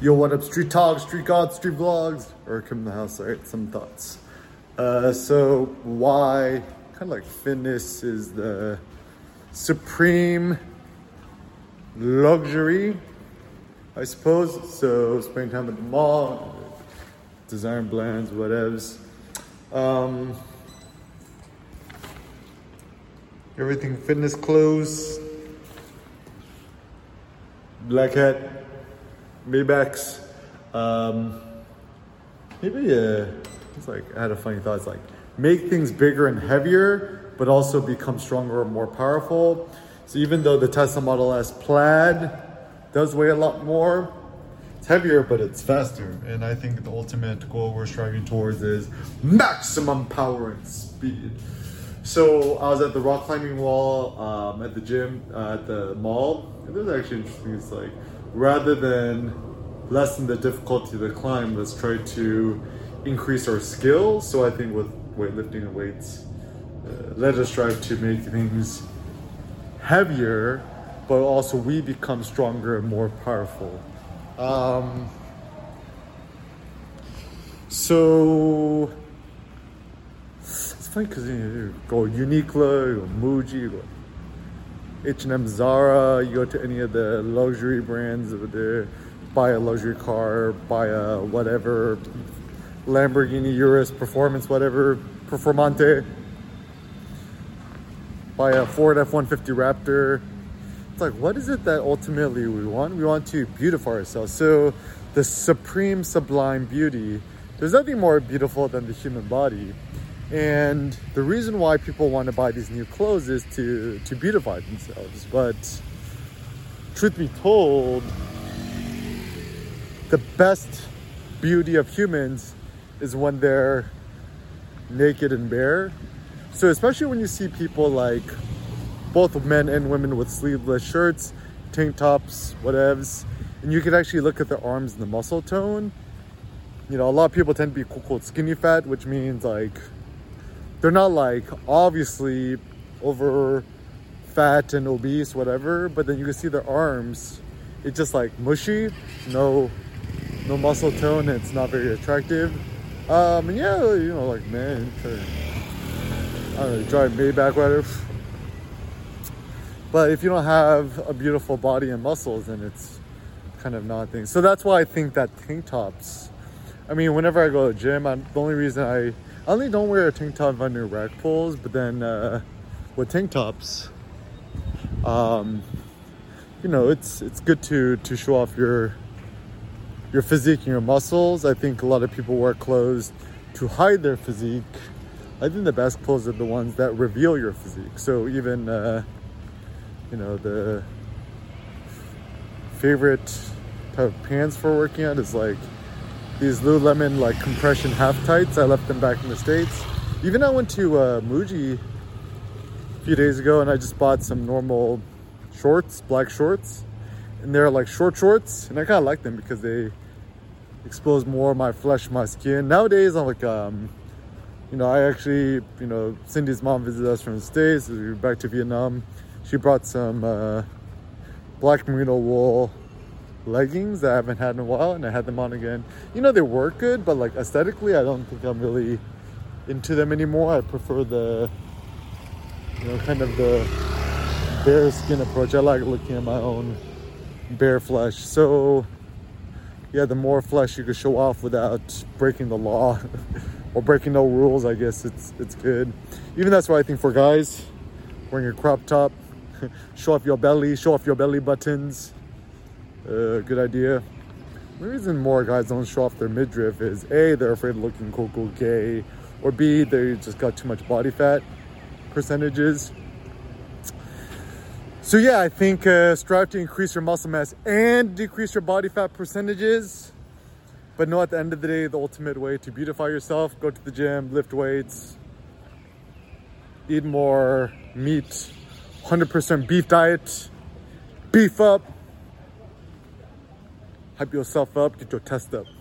Yo, what up, street talk, street gods, street vlogs, or come in the house, all right, some thoughts. So why, kind of like fitness is the supreme luxury, I suppose. So spending time at the mall, design blends, whatevs. Everything fitness clothes, black hat, Maybachs. It's like I had a funny thought. It's like make things bigger and heavier, but also become stronger or more powerful. So even though the Tesla Model S Plaid does weigh a lot more, it's heavier, but it's faster. And I think the ultimate goal we're striving towards is maximum power and speed. So I was at the rock climbing wall at the gym at the mall. It was actually interesting. It's like, rather than lessen the difficulty of the climb, let's try to increase our skill. So I think with weightlifting and weights, let us strive to make things heavier, but also we become stronger and more powerful. So it's funny because you go Uniqlo, you go Muji, you go H&M, Zara, you go to any of the luxury brands over there, buy a luxury car, buy a whatever, Lamborghini Urus, performance, whatever, performante, buy a Ford F-150 Raptor. It's like, what is it that ultimately we want? We want to beautify ourselves. So the supreme, sublime beauty, there's nothing more beautiful than the human body. And the reason why people want to buy these new clothes is to beautify themselves. But truth be told, the best beauty of humans is when they're naked and bare. So especially when you see people like both men and women with sleeveless shirts, tank tops, whatevs, and you can actually look at their arms and the muscle tone. You know, a lot of people tend to be called skinny fat, which means like they're not like obviously over fat and obese, whatever, but then you can see their arms. It's just like mushy, no muscle tone. It's not very attractive. And yeah, you know, like man, I don't know, drive Maybach, whatever. But if you don't have a beautiful body and muscles, then it's kind of not a thing. So that's why I think that tank tops. I mean, whenever I go to the gym, the only reason I only don't wear a tank top if I do rack pulls, but then with tank tops, you know, it's good to show off your physique and your muscles. I think a lot of people wear clothes to hide their physique. I think the best clothes are the ones that reveal your physique. So even, you know, the favorite type of pants for working out is like these Lululemon like compression half tights. I left them back in the States. Even I went to Muji a few days ago and I just bought some normal shorts, black shorts. And they're like short shorts. And I kind of like them because they expose more of my flesh, my skin. Nowadays, I'm like, you know, I actually, you know, Cindy's mom visited us from the States. We were back to Vietnam. She brought some black merino wool leggings that I haven't had in a while, and I had them on again. You know, they work good, but like aesthetically, I don't think I'm really into them anymore. I prefer the, you know, kind of the bare skin approach. I like looking at my own bare flesh. So yeah, the more flesh you can show off without breaking the law or breaking no rules, I guess it's good. Even that's why I think for guys, wearing your crop top, show off your belly, show off your belly buttons. Good idea. The reason more guys don't show off their midriff is A, they're afraid of looking cool gay, or B, they just got too much body fat percentages. So yeah, I think strive to increase your muscle mass and decrease your body fat percentages. But no, at the end of the day, the ultimate way to beautify yourself, go to the gym, lift weights, eat more meat, 100% beef diet, beef up. Hype yourself up, get your test up.